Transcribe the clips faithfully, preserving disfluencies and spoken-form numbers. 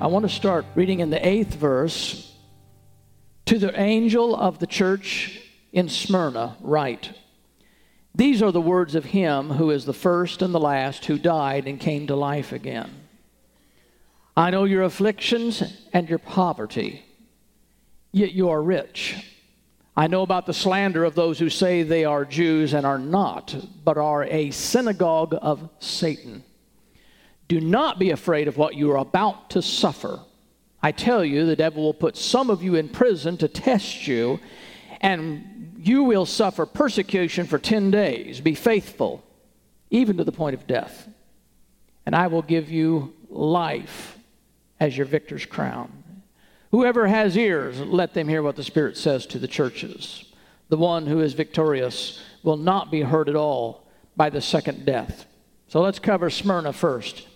I want to start reading in the eighth verse. To the angel of the church in Smyrna write, these are the words of him who is the first and the last, who died and came to life again. I know your afflictions and your poverty, yet you are rich. I know about the slander of those who say they are Jews and are not, but are a synagogue of Satan. Do not be afraid of what you are about to suffer. I tell you, the devil will put some of you in prison to test you, and you will suffer persecution for ten days. Be faithful, even to the point of death, and I will give you life as your victor's crown. Whoever has ears, let them hear what the Spirit says to the churches. The one who is victorious will not be hurt at all by the second death. So let's cover Smyrna first.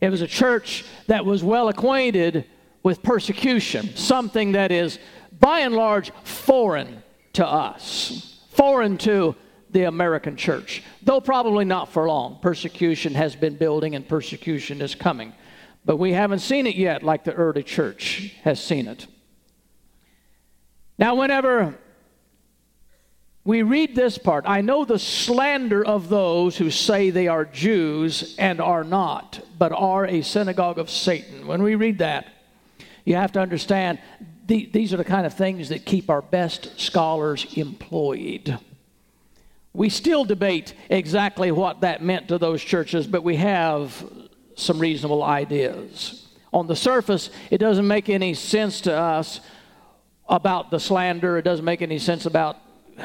It was a church that was well acquainted with persecution, something that is, by and large, foreign to us, foreign to the American church, though probably not for long. Persecution has been building and persecution is coming, but we haven't seen it yet like the early church has seen it. Now, whenever we read this part, I know the slander of those who say they are Jews and are not, but are a synagogue of Satan. When we read that, you have to understand the, these are the kind of things that keep our best scholars employed. We still debate exactly what that meant to those churches, but we have some reasonable ideas. On the surface, it doesn't make any sense to us about the slander. It doesn't make any sense about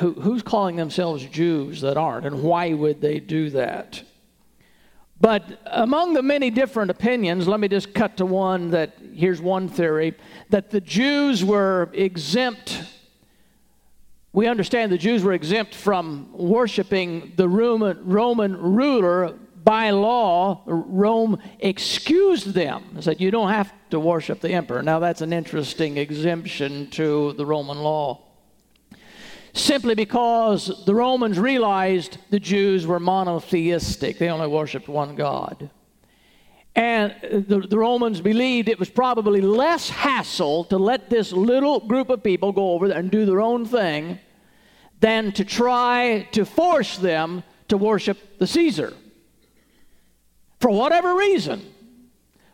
Who, who's calling themselves Jews that aren't, and why would they do that? But among the many different opinions, let me just cut to one that, here's one theory, that the Jews were exempt. We understand the Jews were exempt from worshiping the Roman, Roman ruler by law. Rome excused them and said, you don't have to worship the emperor. Now, that's an interesting exemption to the Roman law, simply because the Romans realized the Jews were monotheistic. They only worshiped one God. And the, the Romans believed it was probably less hassle to let this little group of people go over there and do their own thing than to try to force them to worship the Caesar. For whatever reason,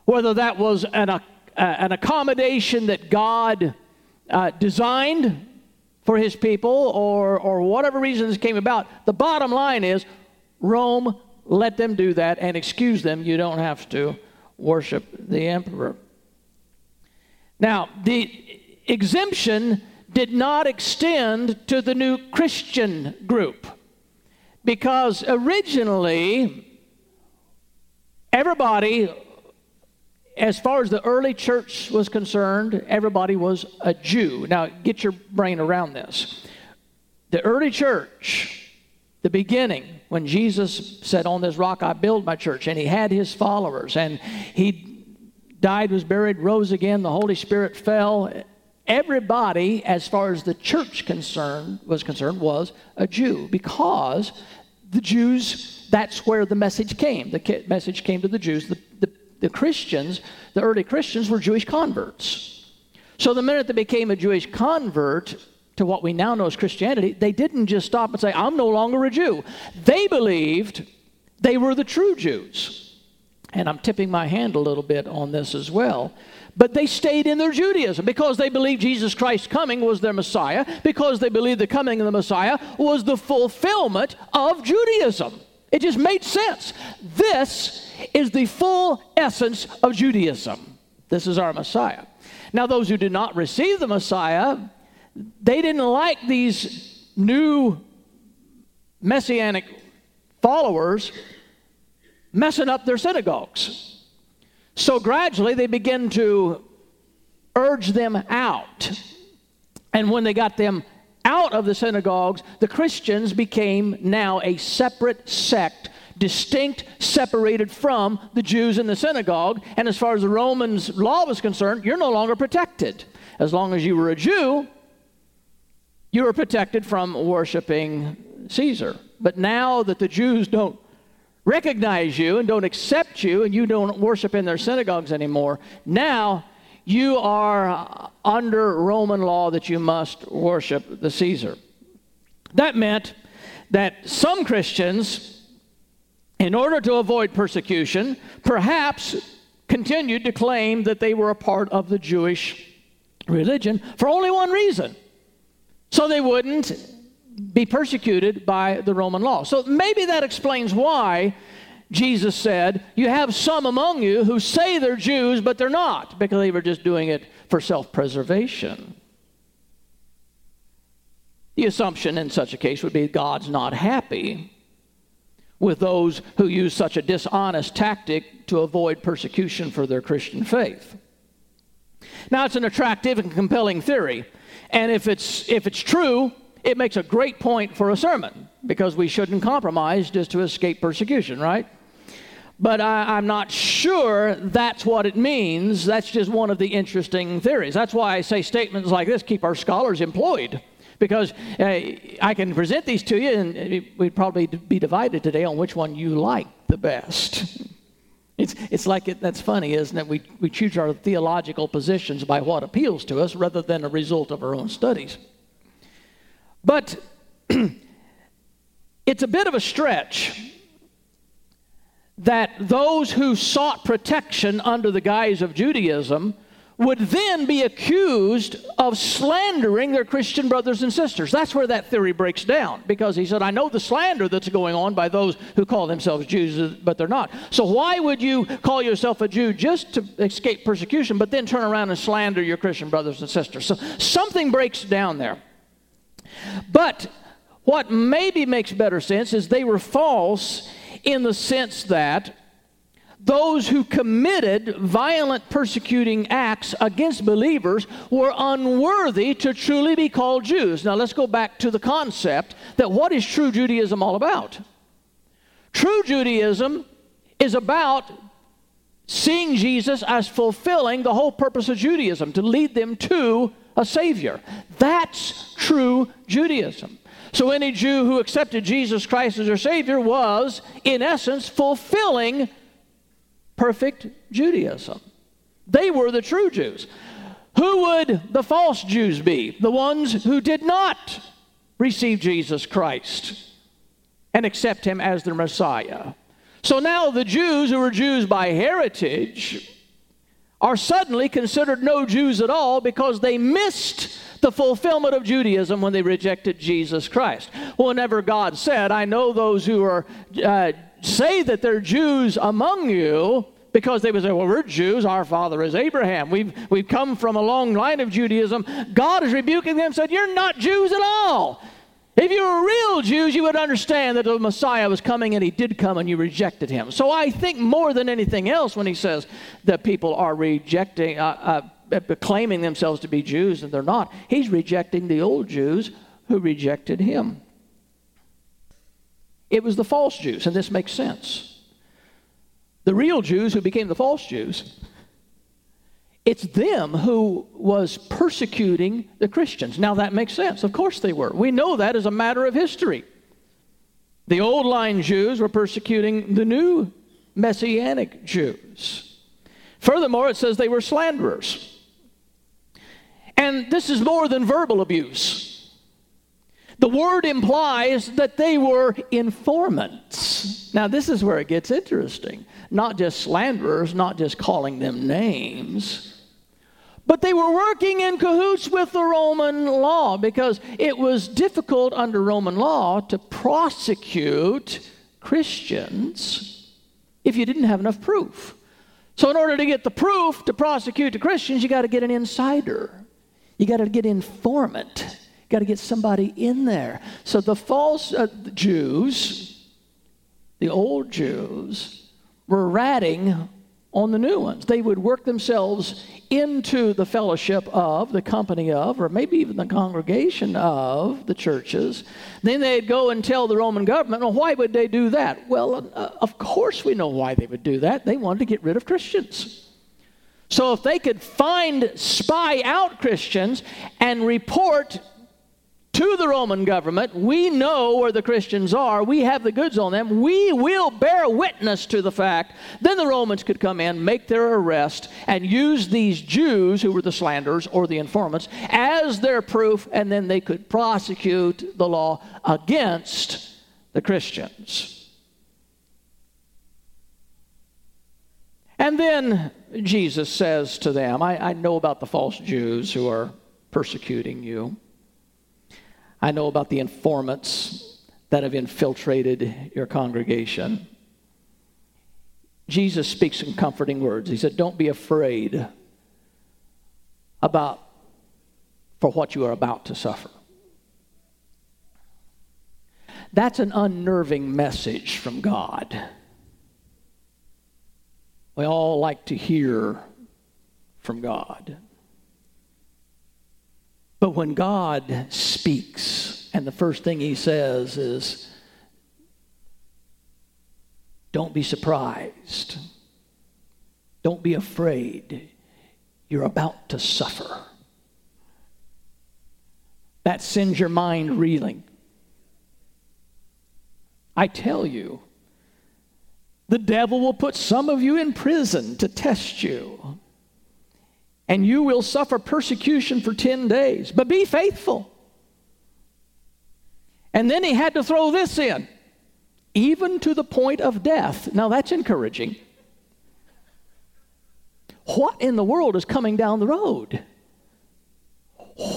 whether that was an, uh, an accommodation that God uh, designed for his people, or or whatever reasons came about, the bottom line is Rome let them do that and excuse them. You don't have to worship the emperor. Now, the exemption did not extend to the new Christian group, because originally everybody, as far as the early church was concerned, everybody was a Jew. Now, get your brain around this. The early church, the beginning, when Jesus said, on this rock I build my church, and he had his followers, and he died, was buried, rose again, the Holy Spirit fell. Everybody, as far as the church concerned was concerned, was a Jew, because the Jews, that's where the message came. The message came to the Jews. The, the The Christians, the early Christians, were Jewish converts. So the minute they became a Jewish convert to what we now know as Christianity, they didn't just stop and say, I'm no longer a Jew. They believed they were the true Jews. And I'm tipping my hand a little bit on this as well. But they stayed in their Judaism because they believed Jesus Christ's coming was their Messiah, because they believed the coming of the Messiah was the fulfillment of Judaism. It just made sense. This is the full essence of Judaism. This is our Messiah. Now, those who did not receive the Messiah, they didn't like these new messianic followers messing up their synagogues. So gradually they begin to urge them out. And when they got them out of the synagogues, the Christians became now a separate sect, distinct, separated from the Jews in the synagogue. And as far as the Roman law was concerned, you're no longer protected. As long as you were a Jew, you were protected from worshiping Caesar. But now that the Jews don't recognize you and don't accept you and you don't worship in their synagogues anymore, now you are under Roman law that you must worship the Caesar. That meant that some Christians, in order to avoid persecution, perhaps continued to claim that they were a part of the Jewish religion for only one reason, so they wouldn't be persecuted by the Roman law. So maybe that explains why Jesus said, you have some among you who say they're Jews, but they're not, because they were just doing it for self-preservation. The assumption in such a case would be God's not happy with those who use such a dishonest tactic to avoid persecution for their Christian faith. Now, it's an attractive and compelling theory, and if it's if it's true, it makes a great point for a sermon, because we shouldn't compromise just to escape persecution, right? But I, I'm not sure that's what it means. That's just one of the interesting theories. That's why I say statements like this keep our scholars employed, because uh, I can present these to you, and it, we'd probably be divided today on which one you like the best. It's it's like it, that's funny, isn't it? We, we choose our theological positions by what appeals to us rather than a result of our own studies. But it's a bit of a stretch that those who sought protection under the guise of Judaism would then be accused of slandering their Christian brothers and sisters. That's where that theory breaks down, because he said, I know the slander that's going on by those who call themselves Jews, but they're not. So why would you call yourself a Jew just to escape persecution, but then turn around and slander your Christian brothers and sisters? So something breaks down there. But what maybe makes better sense is they were false in the sense that those who committed violent persecuting acts against believers were unworthy to truly be called Jews. Now let's go back to the concept that what is true Judaism all about? True Judaism is about seeing Jesus as fulfilling the whole purpose of Judaism, to lead them to a Savior. That's true Judaism. So any Jew who accepted Jesus Christ as their Savior was, in essence, fulfilling perfect Judaism. They were the true Jews. Who would the false Jews be? The ones who did not receive Jesus Christ and accept Him as their Messiah. So now the Jews who were Jews by heritage are suddenly considered no Jews at all, because they missed the fulfillment of Judaism when they rejected Jesus Christ. Whenever God said, I know those who are uh, say that they're Jews among you, because they would say, well, we're Jews, our father is Abraham, we've, we've come from a long line of Judaism, God is rebuking them and said, you're not Jews at all. If you were real Jews, you would understand that the Messiah was coming, and He did come, and you rejected Him. So I think more than anything else, when he says that people are rejecting, uh, uh, claiming themselves to be Jews and they're not, he's rejecting the old Jews who rejected Him. It was the false Jews, and this makes sense. The real Jews who became the false Jews, it's them who was persecuting the Christians. Now that makes sense. Of course they were. We know that as a matter of history. The old line Jews were persecuting the new Messianic Jews. Furthermore, it says they were slanderers. And this is more than verbal abuse. The word implies that they were informants. Now this is where it gets interesting. Not just slanderers, not just calling them names, but they were working in cahoots with the Roman law, because it was difficult under Roman law to prosecute Christians if you didn't have enough proof. So in order to get the proof to prosecute the Christians, you got to get an insider. You got to get informant. You got to get somebody in there. So the false uh, Jews the old Jews were ratting on the new ones. They would work themselves into the fellowship of, the company of, or maybe even the congregation of the churches. Then they'd go and tell the Roman government, well, why would they do that? Well, uh, of course we know why they would do that. They wanted to get rid of Christians. So if they could find, spy out Christians and report to the Roman government, we know where the Christians are, we have the goods on them, we will bear witness to the fact, then the Romans could come in, make their arrest, and use these Jews, who were the slanderers or the informants, as their proof, and then they could prosecute the law against the Christians. And then Jesus says to them, I, I know about the false Jews who are persecuting you. I know about the informants that have infiltrated your congregation. Jesus speaks in comforting words. He said, don't be afraid about for what you are about to suffer. That's an unnerving message from God. We all like to hear from God. But when God speaks, and the first thing he says is, don't be surprised. Don't be afraid. You're about to suffer. That sends your mind reeling. I tell you, the devil will put some of you in prison to test you. And you will suffer persecution for ten days. But be faithful. And then he had to throw this in. Even to the point of death. Now that's encouraging. What in the world is coming down the road?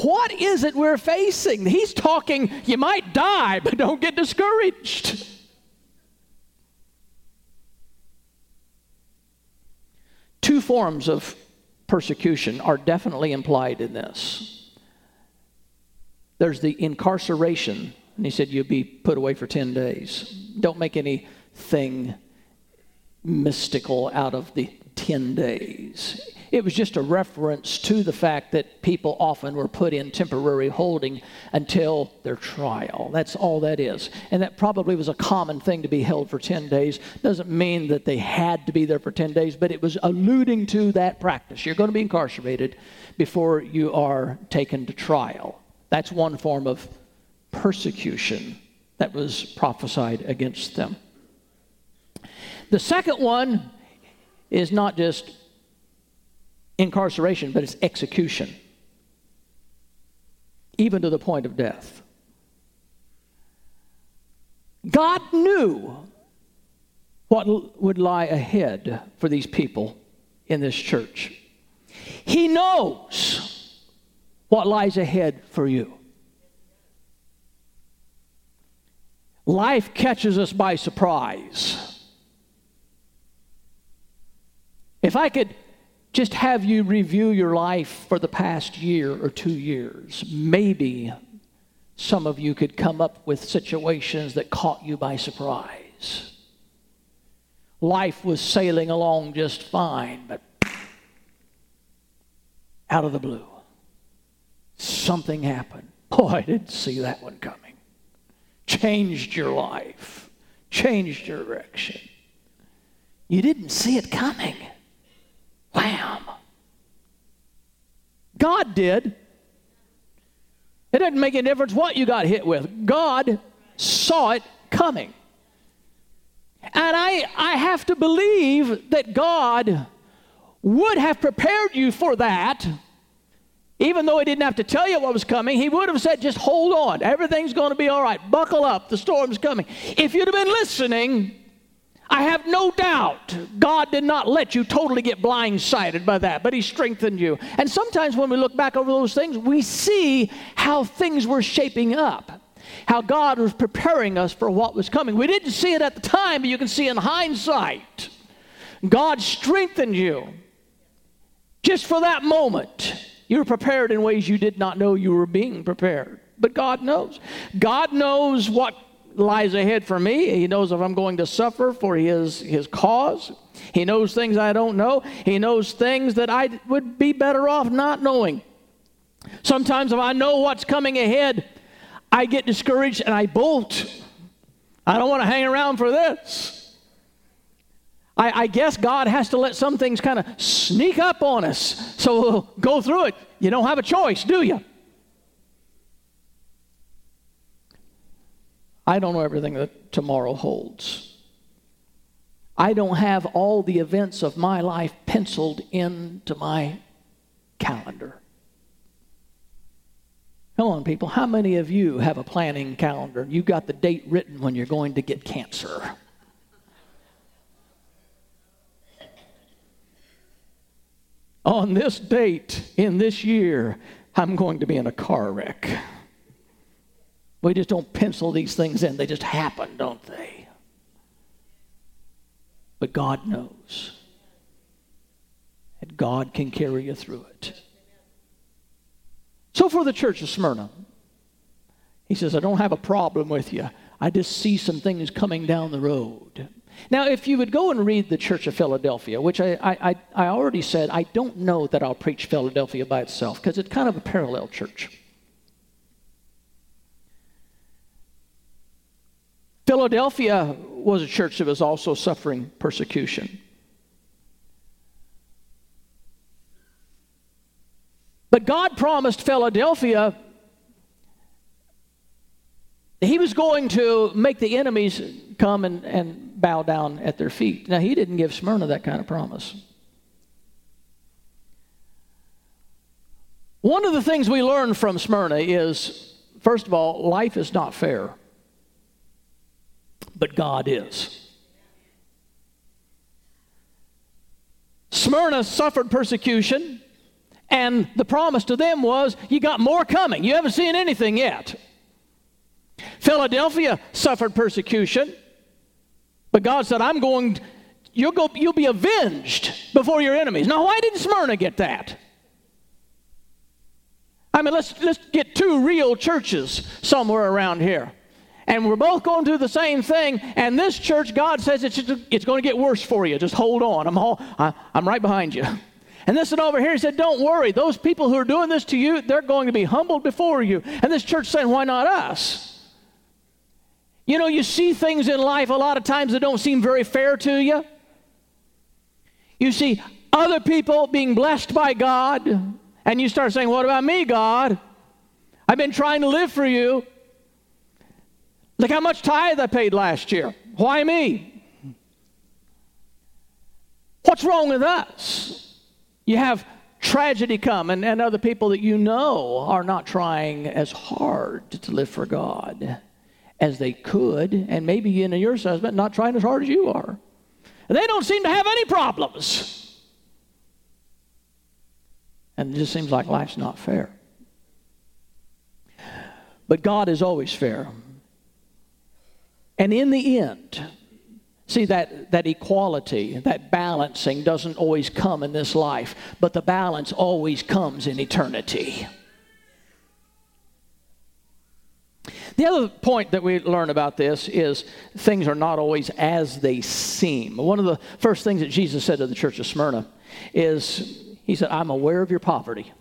What is it we're facing? He's talking, you might die, but don't get discouraged. Two forms of persecution are definitely implied in this. There's the incarceration, and he said you'll be put away for ten days. Don't make anything mystical out of the ten days. It was just a reference to the fact that people often were put in temporary holding until their trial. That's all that is. And that probably was a common thing to be held for ten days. Doesn't mean that they had to be there for ten days, but it was alluding to that practice. You're going to be incarcerated before you are taken to trial. That's one form of persecution that was prophesied against them. The second one is not just incarceration, but it's execution, even to the point of death. God knew what would lie ahead for these people in this church. He knows what lies ahead for you. Life catches us by surprise. If I could just have you review your life for the past year or two years. Maybe some of you could come up with situations that caught you by surprise. Life was sailing along just fine, but out of the blue, something happened. Boy, I didn't see that one coming. Changed your life. Changed your direction. You didn't see it coming. Wham! God did. It doesn't make any difference what you got hit with. God saw it coming. And I, I have to believe that God would have prepared you for that. Even though he didn't have to tell you what was coming, he would have said, just hold on. Everything's going to be all right. Buckle up. The storm's coming. If you'd have been listening, I have no doubt God did not let you totally get blindsided by that, but he strengthened you. And sometimes when we look back over those things, we see how things were shaping up, how God was preparing us for what was coming. We didn't see it at the time, but you can see in hindsight. God strengthened you just for that moment. You were prepared in ways you did not know you were being prepared. But God knows. God knows what lies ahead for me. He knows if I'm going to suffer for his, his cause. He knows things I don't know. He knows things that I would be better off not knowing. Sometimes if I know what's coming ahead, I get discouraged and I bolt. I don't want to hang around for this. I, I guess God has to let some things kind of sneak up on us. So we'll go through it. You don't have a choice, do you? I don't know everything that tomorrow holds. I don't have all the events of my life penciled into my calendar. Come on, people. How many of you have a planning calendar? You've got the date written when you're going to get cancer. On this date, in this year, I'm going to be in a car wreck. We just don't pencil these things in. They just happen, don't they? But God knows. And God can carry you through it. So for the church of Smyrna, he says, I don't have a problem with you. I just see some things coming down the road. Now, if you would go and read the church of Philadelphia, which I, I, I already said, I don't know that I'll preach Philadelphia by itself because it's kind of a parallel church. Philadelphia was a church that was also suffering persecution. But God promised Philadelphia that he was going to make the enemies come and, and bow down at their feet. Now, he didn't give Smyrna that kind of promise. One of the things we learn from Smyrna is, first of all, life is not fair. But God is. Smyrna suffered persecution, and the promise to them was, you got more coming. You haven't seen anything yet. Philadelphia suffered persecution, but God said, I'm going, you'll go, you'll be avenged before your enemies. Now, why didn't Smyrna get that? I mean, let's let's get two real churches somewhere around here. And we're both going through the same thing. And this church, God says, it's, it's going to get worse for you. Just hold on. I'm all, I, I'm right behind you. And this one over here, he said, don't worry. Those people who are doing this to you, they're going to be humbled before you. And this church saying, why not us? You know, you see things in life a lot of times that don't seem very fair to you. You see other people being blessed by God. And you start saying, what about me, God? I've been trying to live for you. Look how much tithe I paid last year. Why me? What's wrong with us? You have tragedy come, and, and other people that you know are not trying as hard to live for God as they could, and maybe you and your husband not trying as hard as you are. And they don't seem to have any problems. And it just seems like life's not fair. But God is always fair. And in the end, see, that, that equality, that balancing doesn't always come in this life, but the balance always comes in eternity. The other point that we learn about this is things are not always as they seem. One of the first things that Jesus said to the church of Smyrna is, he said, I'm aware of your poverty.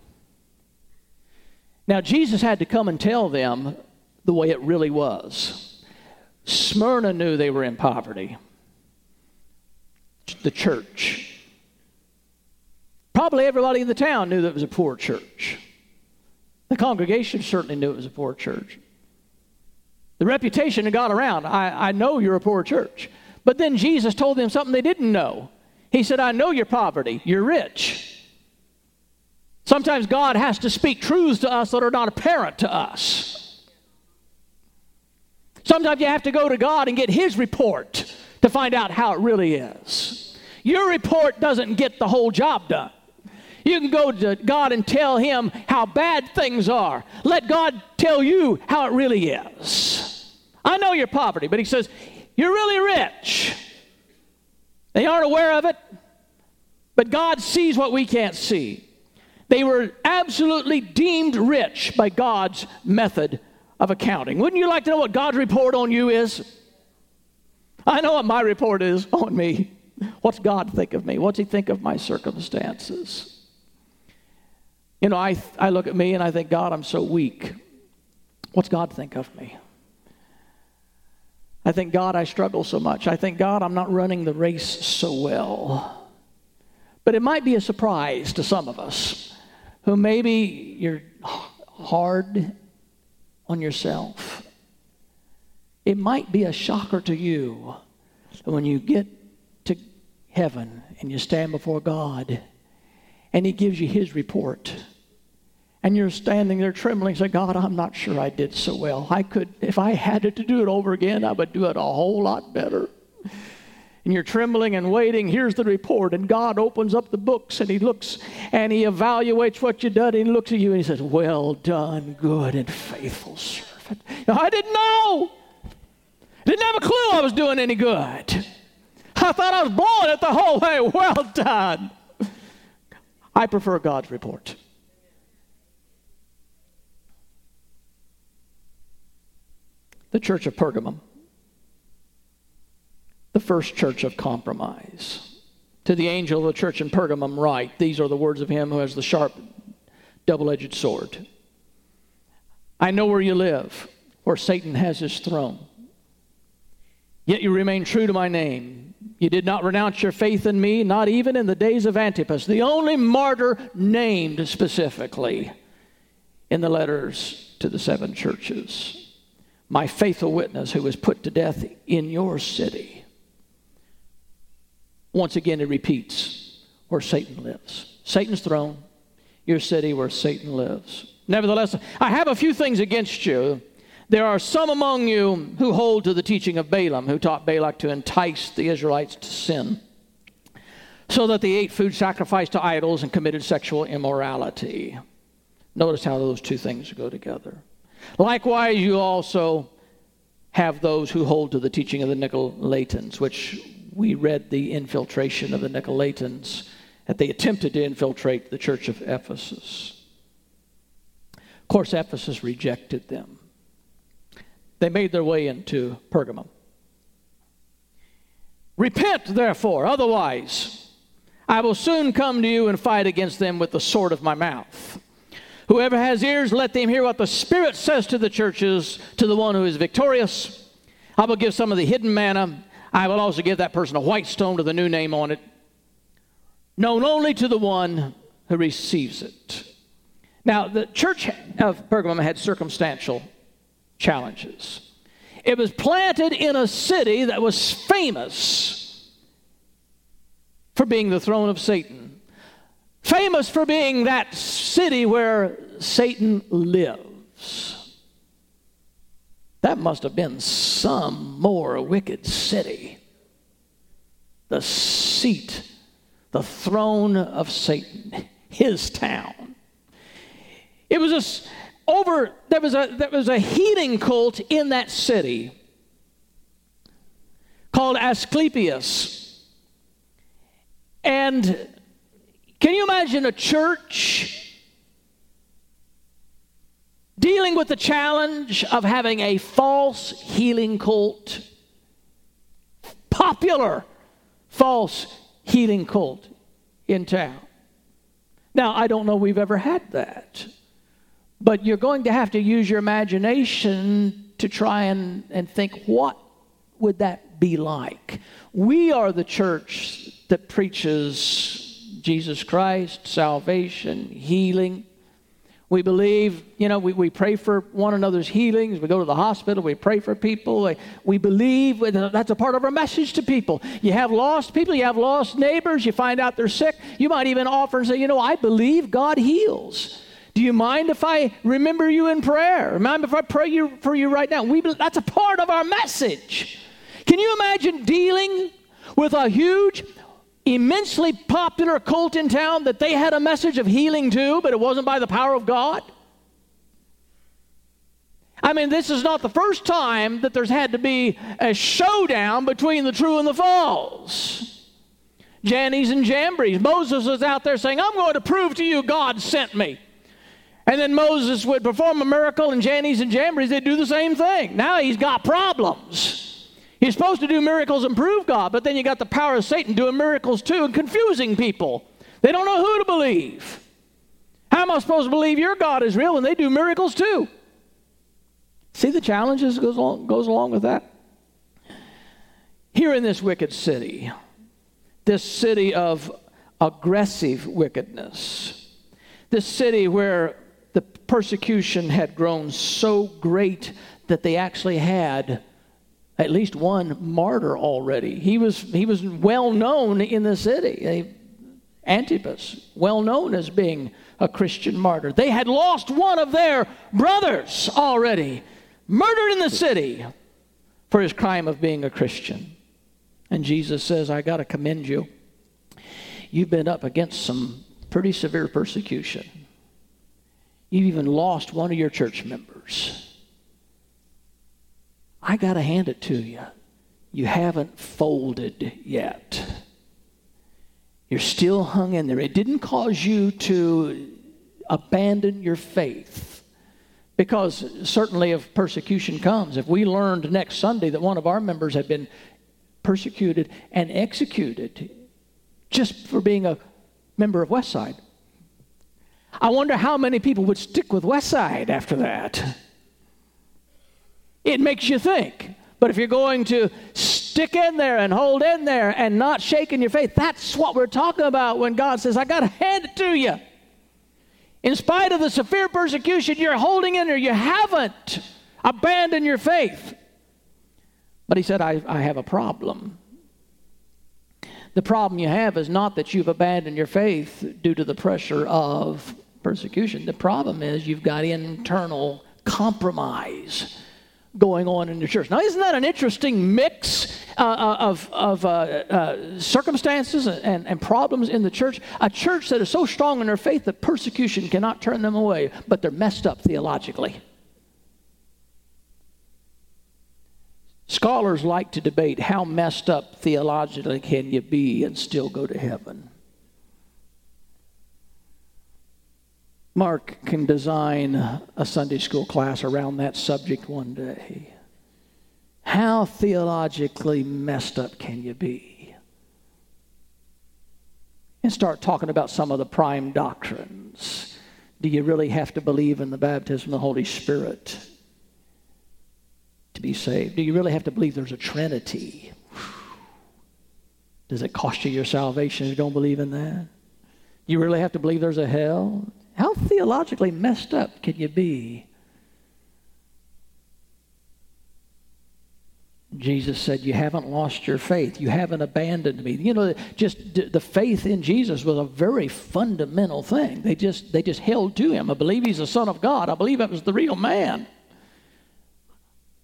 Now, Jesus had to come and tell them the way it really was. Smyrna knew they were in poverty. The church. Probably everybody in the town knew that it was a poor church. The congregation certainly knew it was a poor church. The reputation had got around. I, I know you're a poor church. But then Jesus told them something they didn't know. He said, I know your poverty. You're rich. Sometimes God has to speak truths to us that are not apparent to us. Sometimes you have to go to God and get his report to find out how it really is. Your report doesn't get the whole job done. You can go to God and tell him how bad things are. Let God tell you how it really is. I know your poverty, but he says, you're really rich. They aren't aware of it, but God sees what we can't see. They were absolutely deemed rich by God's method of accounting. Wouldn't you like to know what God's report on you is? I know what my report is on me. What's God think of me? What's he think of my circumstances? You know, I I look at me and I think, God, I'm so weak. What's God think of me? I think, God, I struggle so much. I think, God, I'm not running the race so well. But it might be a surprise to some of us who maybe you're hard on yourself. It might be a shocker to you when you get to heaven and you stand before God and he gives you his report. And you're standing there trembling, saying, God, I'm not sure I did so well. I could, if I had it to do it over again, I would do it a whole lot better. And you're trembling and waiting. Here's the report. And God opens up the books and he looks and he evaluates what you've done. And he looks at you and he says, well done, good and faithful servant. Now, I didn't know. Didn't have a clue I was doing any good. I thought I was blowing it the whole way. Well done. I prefer God's report. The church of Pergamum, the first church of compromise. To the angel of the church in Pergamum write, these are the words of him who has the sharp, double-edged sword. I know where you live, where Satan has his throne. Yet you remain true to my name. You did not renounce your faith in me, not even in the days of Antipas, the only martyr named specifically in the letters to the seven churches. My faithful witness who was put to death in your city. Once again, it repeats where Satan lives. Satan's throne, your city where Satan lives. Nevertheless, I have a few things against you. There are some among you who hold to the teaching of Balaam, who taught Balak to entice the Israelites to sin, so that they ate food sacrificed to idols and committed sexual immorality. Notice how those two things go together. Likewise, you also have those who hold to the teaching of the Nicolaitans, which we read the infiltration of the Nicolaitans, that they attempted to infiltrate the church of Ephesus. Of course, Ephesus rejected them. They made their way into Pergamum. Repent, therefore, otherwise I will soon come to you and fight against them with the sword of my mouth. Whoever has ears, let them hear what the Spirit says to the churches, to the one who is victorious. I will give some of the hidden manna. I will also give that person a white stone with a new name on it, known only to the one who receives it. Now, the church of Pergamum had circumstantial challenges. It was planted in a city that was famous for being the throne of Satan. Famous for being that city where Satan lives. That must have been some more wicked city. The seat, the throne of Satan, his town. It was a, over, there was a, there was a healing cult in that city called Asclepius. And can you imagine a church dealing with the challenge of having a false healing cult? Popular false healing cult in town. Now, I don't know we've ever had that. But you're going to have to use your imagination to try and, and think, what would that be like? We are the church that preaches Jesus Christ, salvation, healing. We believe, you know, we, we pray for one another's healings. We go to the hospital. We pray for people. We, we believe. That's a part of our message to people. You have lost people. You have lost neighbors. You find out they're sick. You might even offer and say, you know, I believe God heals. Do you mind if I remember you in prayer? Mind if I pray you, for you right now? We, that's a part of our message. Can you imagine dealing with a huge, immensely popular cult in town that they had a message of healing too, but it wasn't by the power of God? I mean, this is not the first time that there's had to be a showdown between the true and the false. Jannes and Jambres. Moses is out there saying, I'm going to prove to you God sent me. And then Moses would perform a miracle, and Jannes and Jambres, they'd do the same thing. Now he's got problems. He's supposed to do miracles and prove God, but then you got the power of Satan doing miracles too and confusing people. They don't know who to believe. How am I supposed to believe your God is real when they do miracles too? See the challenges that goes along, goes along with that? Here in this wicked city, this city of aggressive wickedness, this city where the persecution had grown so great that they actually had at least one martyr already. He was he was well known in the city. Antipas, well known as being a Christian martyr. They had lost one of their brothers already, murdered in the city for his crime of being a Christian. And Jesus says, I got to commend you. You've been up against some pretty severe persecution. You've even lost one of your church members. I got to hand it to you. You haven't folded yet. You're still hung in there. It didn't cause you to abandon your faith, because certainly if persecution comes, if we learned next Sunday that one of our members had been persecuted and executed just for being a member of Westside, I wonder how many people would stick with Westside after that. It makes you think. But if you're going to stick in there and hold in there and not shake in your faith, that's what we're talking about when God says, I got to hand it to you. In spite of the severe persecution, you're holding in there. You haven't abandoned your faith. But he said, I, I have a problem. The problem you have is not that you've abandoned your faith due to the pressure of persecution. The problem is you've got internal compromise going on in the church. Now, isn't that an interesting mix uh, of, of uh, uh, circumstances and, and problems in the church? A church that is so strong in their faith that persecution cannot turn them away, but they're messed up theologically. Scholars like to debate how messed up theologically can you be and still go to heaven. Mark can design a Sunday school class around that subject one day. How theologically messed up can you be? And start talking about some of the prime doctrines. Do you really have to believe in the baptism of the Holy Spirit to be saved? Do you really have to believe there's a Trinity? Does it cost you your salvation if you don't believe in that? You really have to believe there's a hell? How theologically messed up can you be? Jesus said, you haven't lost your faith. You haven't abandoned me. You know, just the faith in Jesus was a very fundamental thing. They just they just held to him. I believe he's the Son of God. I believe that was the real man.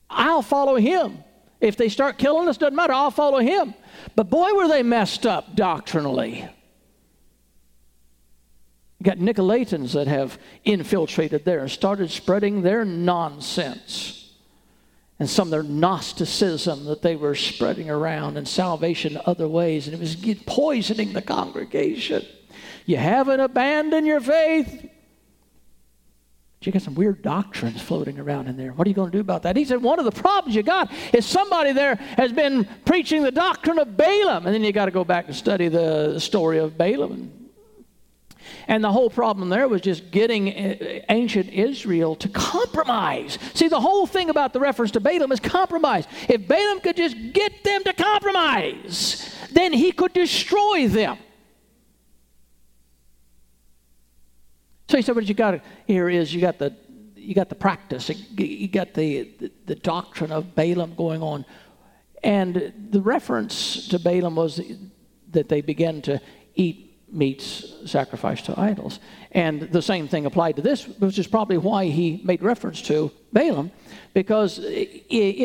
I'll follow him. If they start killing us, doesn't matter. I'll follow him. But boy, were they messed up doctrinally. You got Nicolaitans that have infiltrated there and started spreading their nonsense and some of their Gnosticism that they were spreading around and salvation other ways, and it was poisoning the congregation. You haven't abandoned your faith. But you got some weird doctrines floating around in there. What are you going to do about that? He said, one of the problems you got is somebody there has been preaching the doctrine of Balaam, and then you got to go back and study the story of Balaam and And the whole problem there was just getting ancient Israel to compromise. See, the whole thing about the reference to Balaam is compromise. If Balaam could just get them to compromise, then he could destroy them. So he said, what you got here is you got the you got the practice, you got the the, the doctrine of Balaam going on. And the reference to Balaam was that they began to eat meats sacrificed to idols. And the same thing applied to this, which is probably why he made reference to Balaam, because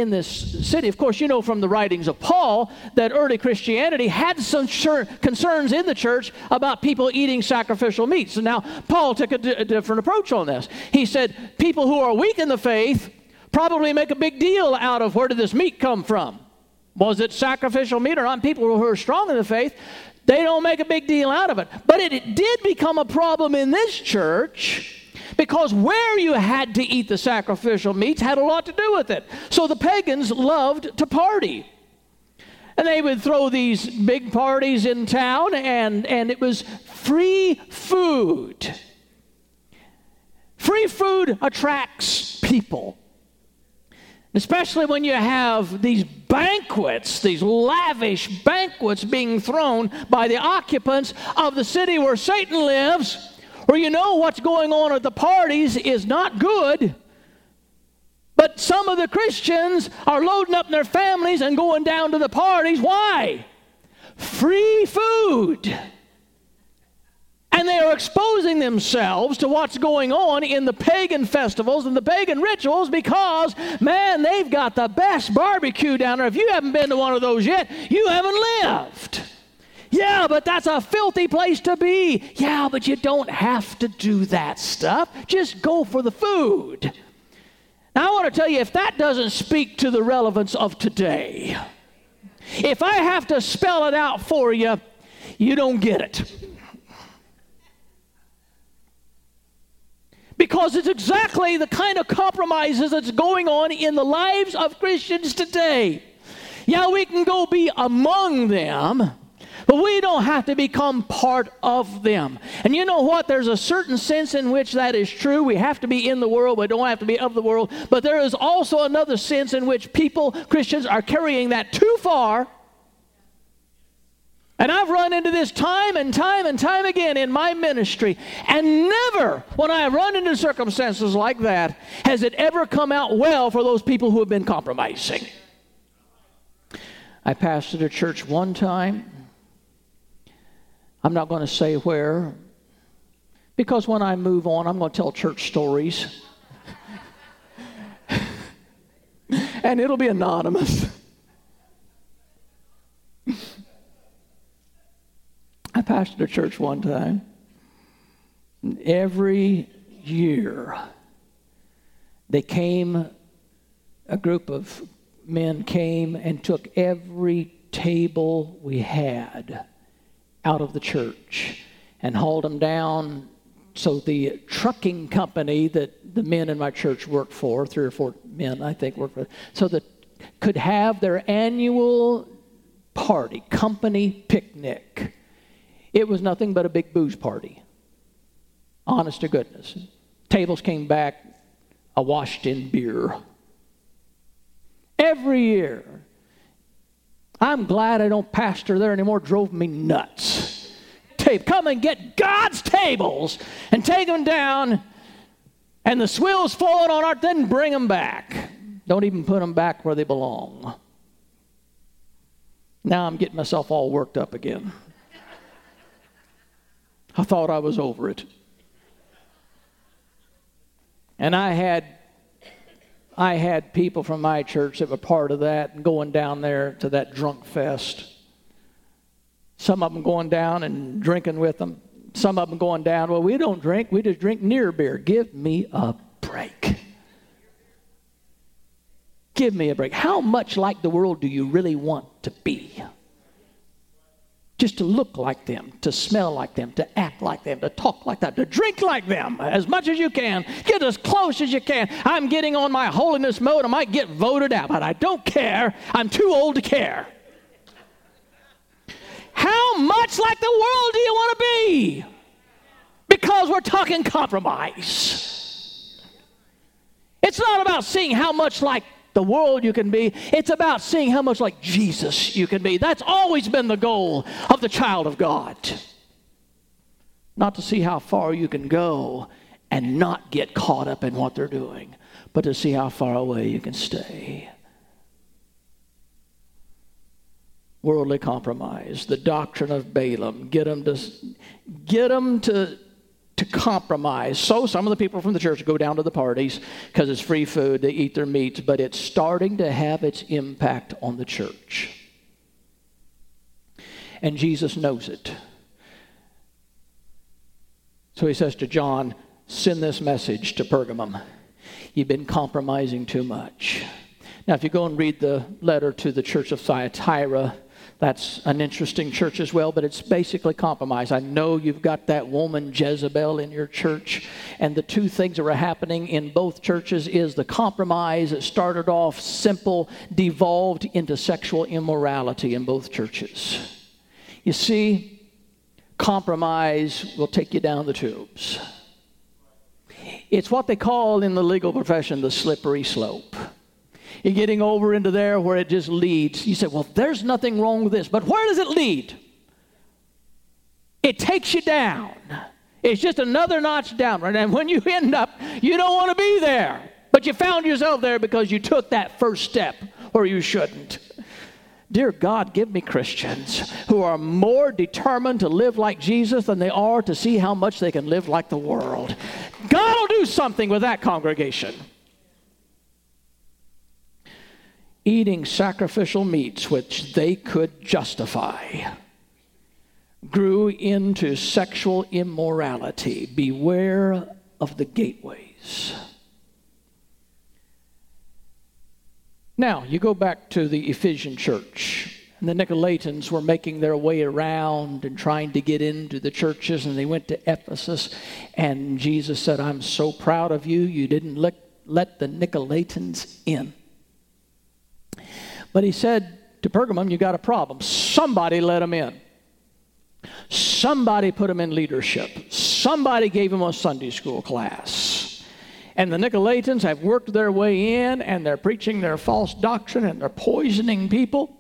in this city, of course, you know from the writings of Paul that early Christianity had some concerns in the church about people eating sacrificial meats. And now Paul took a, d- a different approach on this. He said, people who are weak in the faith probably make a big deal out of where did this meat come from? Was it sacrificial meat or not? People who are strong in the faith, they don't make a big deal out of it. But it, it did become a problem in this church because where you had to eat the sacrificial meats had a lot to do with it. So the pagans loved to party. And they would throw these big parties in town, and, and it was free food. Free food attracts people. Especially when you have these banquets, these lavish banquets being thrown by the occupants of the city where Satan lives, where you know what's going on at the parties is not good. But some of the Christians are loading up their families and going down to the parties. Why? Free food. And they are exposing themselves to what's going on in the pagan festivals and the pagan rituals because, man, they've got the best barbecue down there. If you haven't been to one of those yet, you haven't lived. Yeah, but that's a filthy place to be. Yeah, but you don't have to do that stuff. Just go for the food. Now, I want to tell you, if that doesn't speak to the relevance of today, if I have to spell it out for you, you don't get it. Because it's exactly the kind of compromises that's going on in the lives of Christians today. Yeah, we can go be among them, but we don't have to become part of them. And you know what? There's a certain sense in which that is true. We have to be in the world. We don't have to be of the world. But there is also another sense in which people, Christians, are carrying that too far. And I've run into this time and time and time again in my ministry. And never, when I have run into circumstances like that, has it ever come out well for those people who have been compromising. I pastored a church one time. I'm not going to say where, because when I move on, I'm going to tell church stories. And it'll be anonymous. I pastored a church one time. And every year, they came, a group of men came and took every table we had out of the church and hauled them down. So the trucking company that the men in my church worked for, three or four men I think worked for, so that could have their annual party, company picnic. It was nothing but a big booze party. Honest to goodness. Tables came back awashed in beer. Every year. I'm glad I don't pastor there anymore. Drove me nuts. Tape, come and get God's tables and take them down, and the swill's flowing on art, then bring them back. Don't even put them back where they belong. Now I'm getting myself all worked up again. I thought I was over it. And I had I had people from my church that were part of that and going down there to that drunk fest. Some of them going down and drinking with them. Some of them going down, well, we don't drink, we just drink near beer. Give me a break. Give me a break. How much like the world do you really want to be? Just to look like them, to smell like them, to act like them, to talk like them, to drink like them as much as you can. Get as close as you can. I'm getting on my holiness mode. I might get voted out, but I don't care. I'm too old to care. How much like the world do you want to be? Because we're talking compromise. It's not about seeing how much like the world you can be. It's about seeing how much like Jesus you can be. That's always been the goal of the child of God. Not to see how far you can go and not get caught up in what they're doing, but to see how far away you can stay. Worldly compromise, the doctrine of Balaam, get them to get them to to compromise. So some of the people from the church go down to the parties because it's free food, they eat their meats, but it's starting to have its impact on the church. And Jesus knows it. So he says to John, send this message to Pergamum. You've been compromising too much. Now if you go and read the letter to the church of Thyatira, That's an interesting church as well, but it's basically compromise. I know you've got that woman Jezebel in your church, and the two things that were happening in both churches is the compromise that started off simple devolved into sexual immorality in both churches. You see, compromise will take you down the tubes. It's what they call in the legal profession the slippery slope. You're getting over into there where it just leads. You say, well, there's nothing wrong with this. But where does it lead? It takes you down. It's just another notch downward. And when you end up, you don't want to be there. But you found yourself there because you took that first step where you shouldn't. Dear God, give me Christians who are more determined to live like Jesus than they are to see how much they can live like the world. God will do something with that congregation. Eating sacrificial meats, which they could justify, grew into sexual immorality. Beware of the gateways. Now, you go back to the Ephesian church. And the Nicolaitans were making their way around and trying to get into the churches, and they went to Ephesus. And Jesus said, I'm so proud of you. You didn't let, let the Nicolaitans in. But he said to Pergamum, you got a problem. Somebody let them in. Somebody put them in leadership. Somebody gave them a Sunday school class. And the Nicolaitans have worked their way in, and they're preaching their false doctrine, and they're poisoning people.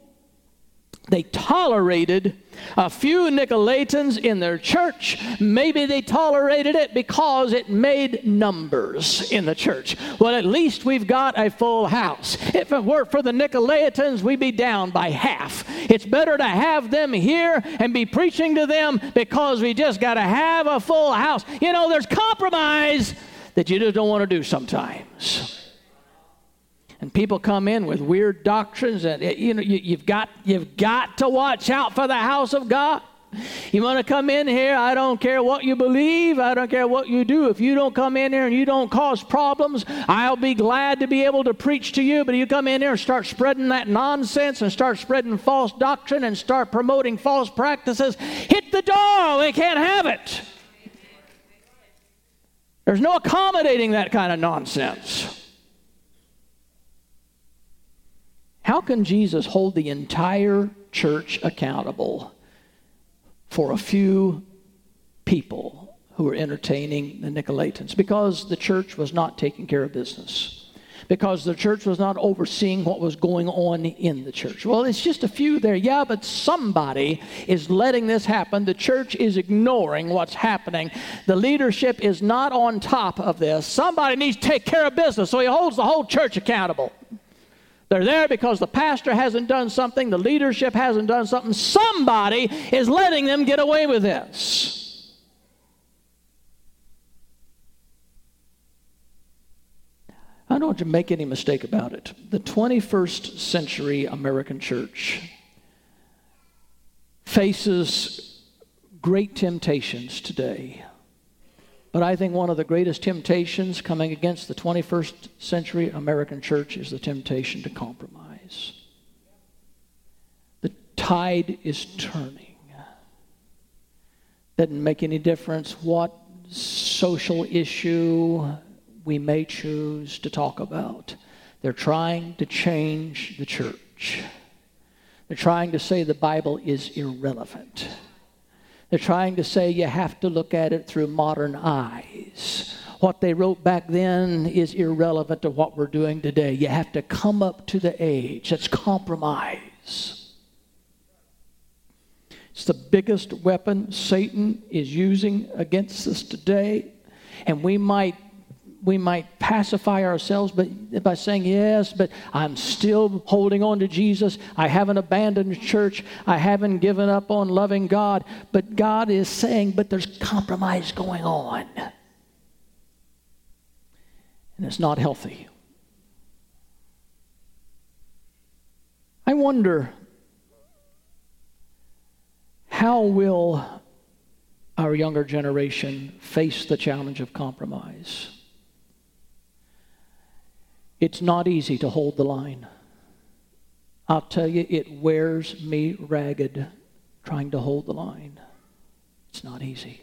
They tolerated a few Nicolaitans in their church. Maybe they tolerated it because it made numbers in the church. Well, at least we've got a full house. If it weren't for the Nicolaitans, we'd be down by half. It's better to have them here and be preaching to them because we just got to have a full house. You know, there's compromise that you just don't want to do sometimes. And people come in with weird doctrines, and you know you, you've got you've got to watch out for the house of God. You want to come in here? I don't care what you believe. I don't care what you do. If you don't come in here and you don't cause problems, I'll be glad to be able to preach to you. But you come in here and start spreading that nonsense and start spreading false doctrine and start promoting false practices, hit the door. They can't have it. There's no accommodating that kind of nonsense. How can Jesus hold the entire church accountable for a few people who were entertaining the Nicolaitans? Because the church was not taking care of business. Because the church was not overseeing what was going on in the church. Well, it's just a few there. Yeah, but somebody is letting this happen. The church is ignoring what's happening. The leadership is not on top of this. Somebody needs to take care of business, so he holds the whole church accountable. They're there because the pastor hasn't done something. The leadership hasn't done something. Somebody is letting them get away with this. I don't want you to make any mistake about it. The twenty-first century American church faces great temptations today. But I think one of the greatest temptations coming against the twenty-first century American church is the temptation to compromise. The tide is turning. Doesn't make any difference what social issue we may choose to talk about. They're trying to change the church. They're trying to say the Bible is irrelevant. They're trying to say you have to look at it through modern eyes. What they wrote back then is irrelevant to what we're doing today. You have to come up to the age. That's compromise. It's the biggest weapon Satan is using against us today. And we might we might pacify ourselves by, by saying, yes, but I'm still holding on to Jesus. I haven't abandoned church. I haven't given up on loving God. But God is saying, but there's compromise going on. And it's not healthy. I wonder, how will our younger generation face the challenge of compromise? It's not easy to hold the line. I'll tell you, it wears me ragged trying to hold the line. It's not easy.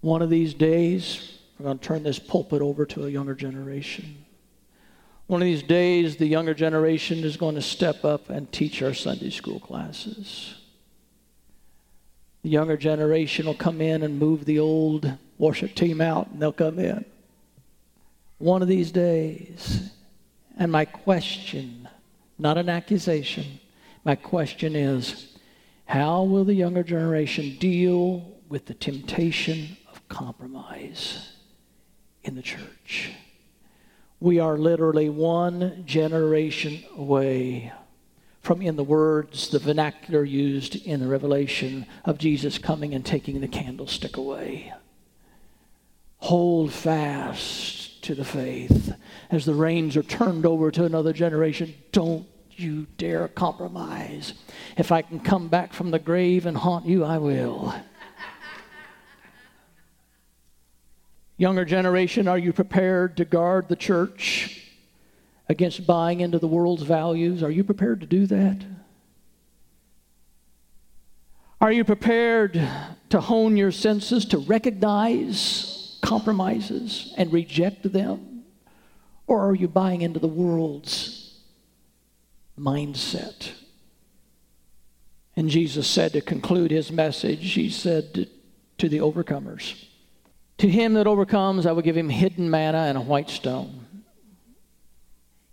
One of these days, we're going to turn this pulpit over to a younger generation. One of these days, the younger generation is going to step up and teach our Sunday school classes. The younger generation will come in and move the old worship team out, and they'll come in. One of these days. And my question, not an accusation, my question is, how will the younger generation deal with the temptation of compromise in the church? We are literally one generation away from, in the words, the vernacular used in the Revelation, of Jesus coming and taking the candlestick away. Hold fast to the faith. As the reins are turned over to another generation, don't you dare compromise. If I can come back from the grave and haunt you, I will. Younger generation, are you prepared to guard the church against buying into the world's values? Are you prepared to do that? Are you prepared to hone your senses, to recognize compromises and reject them? Or are you buying into the world's mindset? And Jesus said, to conclude his message, he said to the overcomers, to him that overcomes, I will give him hidden manna and a white stone.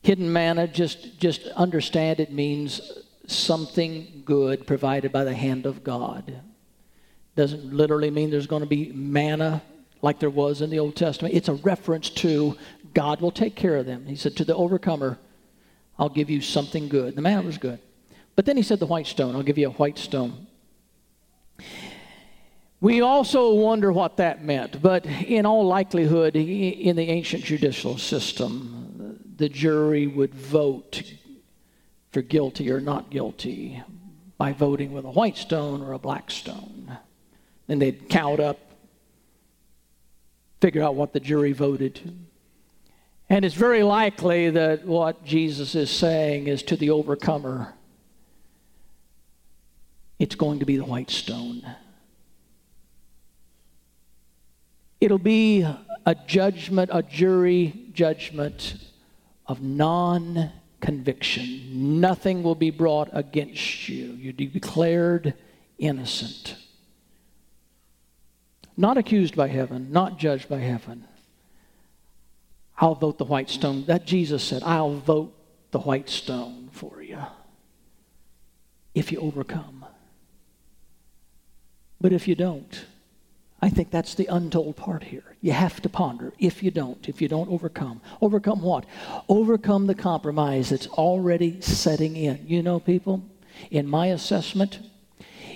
Hidden manna, just, just understand it means something good provided by the hand of God. Doesn't literally mean there's going to be manna like there was in the Old Testament. It's a reference to God will take care of them. He said, to the overcomer, I'll give you something good. The manna was good. But then he said, the white stone, I'll give you a white stone. We also wonder what that meant, but in all likelihood, in the ancient judicial system, the jury would vote for guilty or not guilty by voting with a white stone or a black stone. Then they'd count up, figure out what the jury voted. And it's very likely that what Jesus is saying is, to the overcomer, it's going to be the white stone. It'll be a judgment, a jury judgment of non-conviction. Nothing will be brought against you. You'll be declared innocent. Not accused by heaven, not judged by heaven. I'll vote the white stone. That Jesus said, I'll vote the white stone for you if you overcome. But if you don't, I think that's the untold part here. You have to ponder, if you don't, if you don't overcome. Overcome what? Overcome the compromise that's already setting in. You know, people, in my assessment,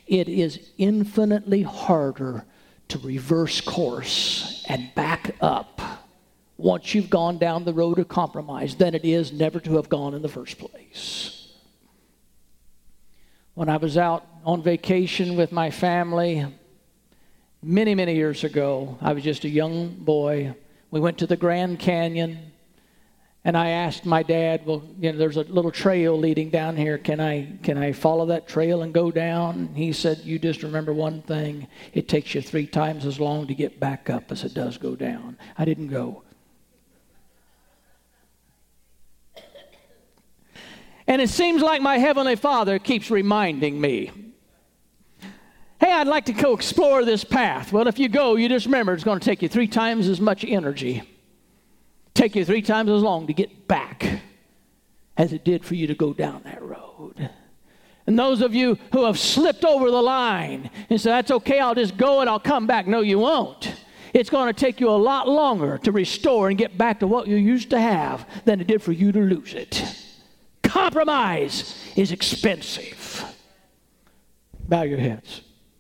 it is infinitely harder to reverse course and back up once you've gone down the road of compromise than it is never to have gone in the first place. When I was out on vacation with my family, many, many years ago, I was just a young boy. We went to the Grand Canyon, and I asked my dad, well, you know, there's a little trail leading down here. Can I can I follow that trail and go down? And he said, you just remember one thing. It takes you three times as long to get back up as it does go down. I didn't go. And it seems like my Heavenly Father keeps reminding me, hey, I'd like to go explore this path. Well, if you go, you just remember it's going to take you three times as much energy, take you three times as long to get back as it did for you to go down that road. And those of you who have slipped over the line and said, that's okay, I'll just go and I'll come back. No, you won't. It's going to take you a lot longer to restore and get back to what you used to have than it did for you to lose it. Compromise is expensive. Bow your heads.